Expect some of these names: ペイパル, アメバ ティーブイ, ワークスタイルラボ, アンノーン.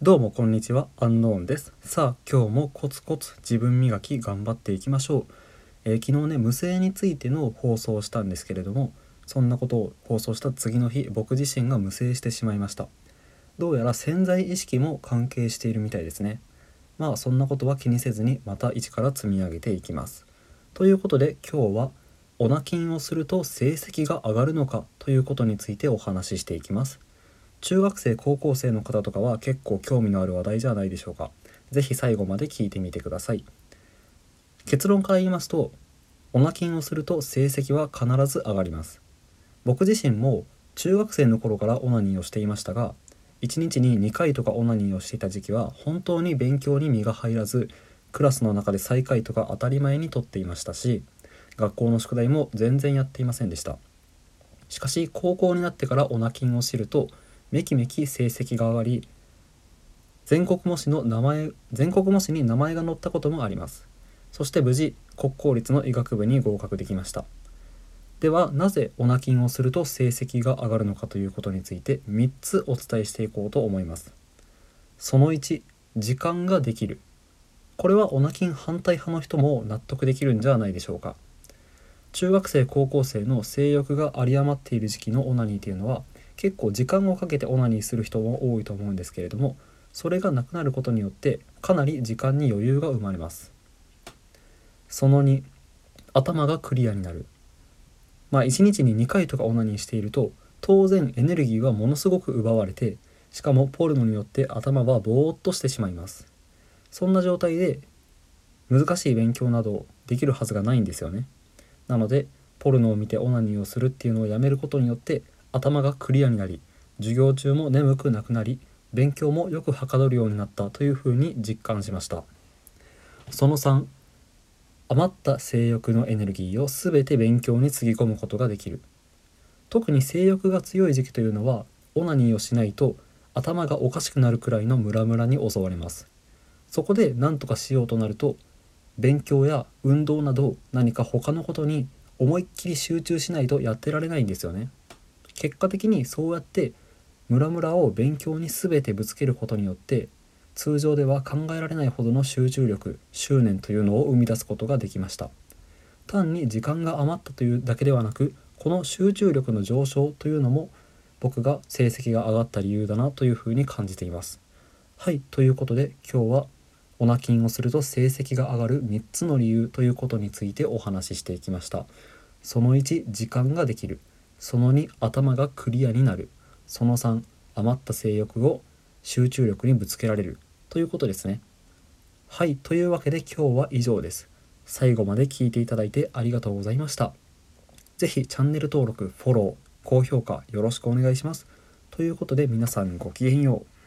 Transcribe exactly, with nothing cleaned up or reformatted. どうもこんにちは、アンノーンです。さあ今日もコツコツ自分磨き頑張っていきましょう。えー、昨日ね無声についての放送をしたんですけれども、そんなことを放送した次の日、僕自身が無声してしまいました。どうやら潜在意識も関係しているみたいですね。まあそんなことは気にせずにまた一から積み上げていきます。ということで今日はオナキンをすると成績が上がるのかということについてお話ししていきます。中学生高校生の方とかは結構興味のある話題じゃないでしょうか。ぜひ最後まで聞いてみてください。結論から言いますと、オナキンをすると成績は必ず上がります。僕自身も中学生の頃からオナニーをしていましたが、いちにちににかいとかオナニーをしていた時期は本当に勉強に身が入らず、クラスの中で最下位とか当たり前に取っていましたし、学校の宿題も全然やっていませんでした。しかし高校になってからオナキンを知るとめきめき成績が上がり、全国模試の名前、全国模試に名前が載ったこともあります。そして無事、国公立の医学部に合格できました。では、なぜオナキンをすると成績が上がるのかということについてみっつお伝えしていこうと思います。そのいち、時間ができる。これはオナキン反対派の人も納得できるんじゃないでしょうか。中学生、高校生の性欲が有り余っている時期のオナニーというのは、結構時間をかけてオナニーする人も多いと思うんですけれども、それがなくなることによってかなり時間に余裕が生まれます。そのに、頭がクリアになる。まあいちにちににかいとかオナニーしていると当然エネルギーはものすごく奪われて、しかもポルノによって頭はぼーっとしてしまいます。そんな状態で難しい勉強などできるはずがないんですよね。なのでポルノを見てオナニーをするっていうのをやめることによって頭がクリアになり、授業中も眠くなくなり、勉強もよくはかどるようになったというふうに実感しました。そのさん、余った性欲のエネルギーをすべて勉強につぎ込むことができる。特に性欲が強い時期というのはオナニーをしないと頭がおかしくなるくらいのムラムラに襲われます。そこで何とかしようとなると、勉強や運動など何か他のことに思いっきり集中しないとやってられないんですよね。結果的にそうやってムラムラを勉強に全てぶつけることによって、通常では考えられないほどの集中力、執念というのを生み出すことができました。単に時間が余ったというだけではなく、この集中力の上昇というのも僕が成績が上がった理由だなというふうに感じています。はい、ということで今日はオナキンをすると成績が上がるみっつの理由ということについてお話ししていきました。そのいち、時間ができる。そのに、頭がクリアになる。そのさん、余った性欲を集中力にぶつけられるということですね。はい、というわけで今日は以上です。最後まで聞いていただいてありがとうございました。ぜひチャンネル登録、フォロー、高評価よろしくお願いします。ということで皆さんごきげんよう。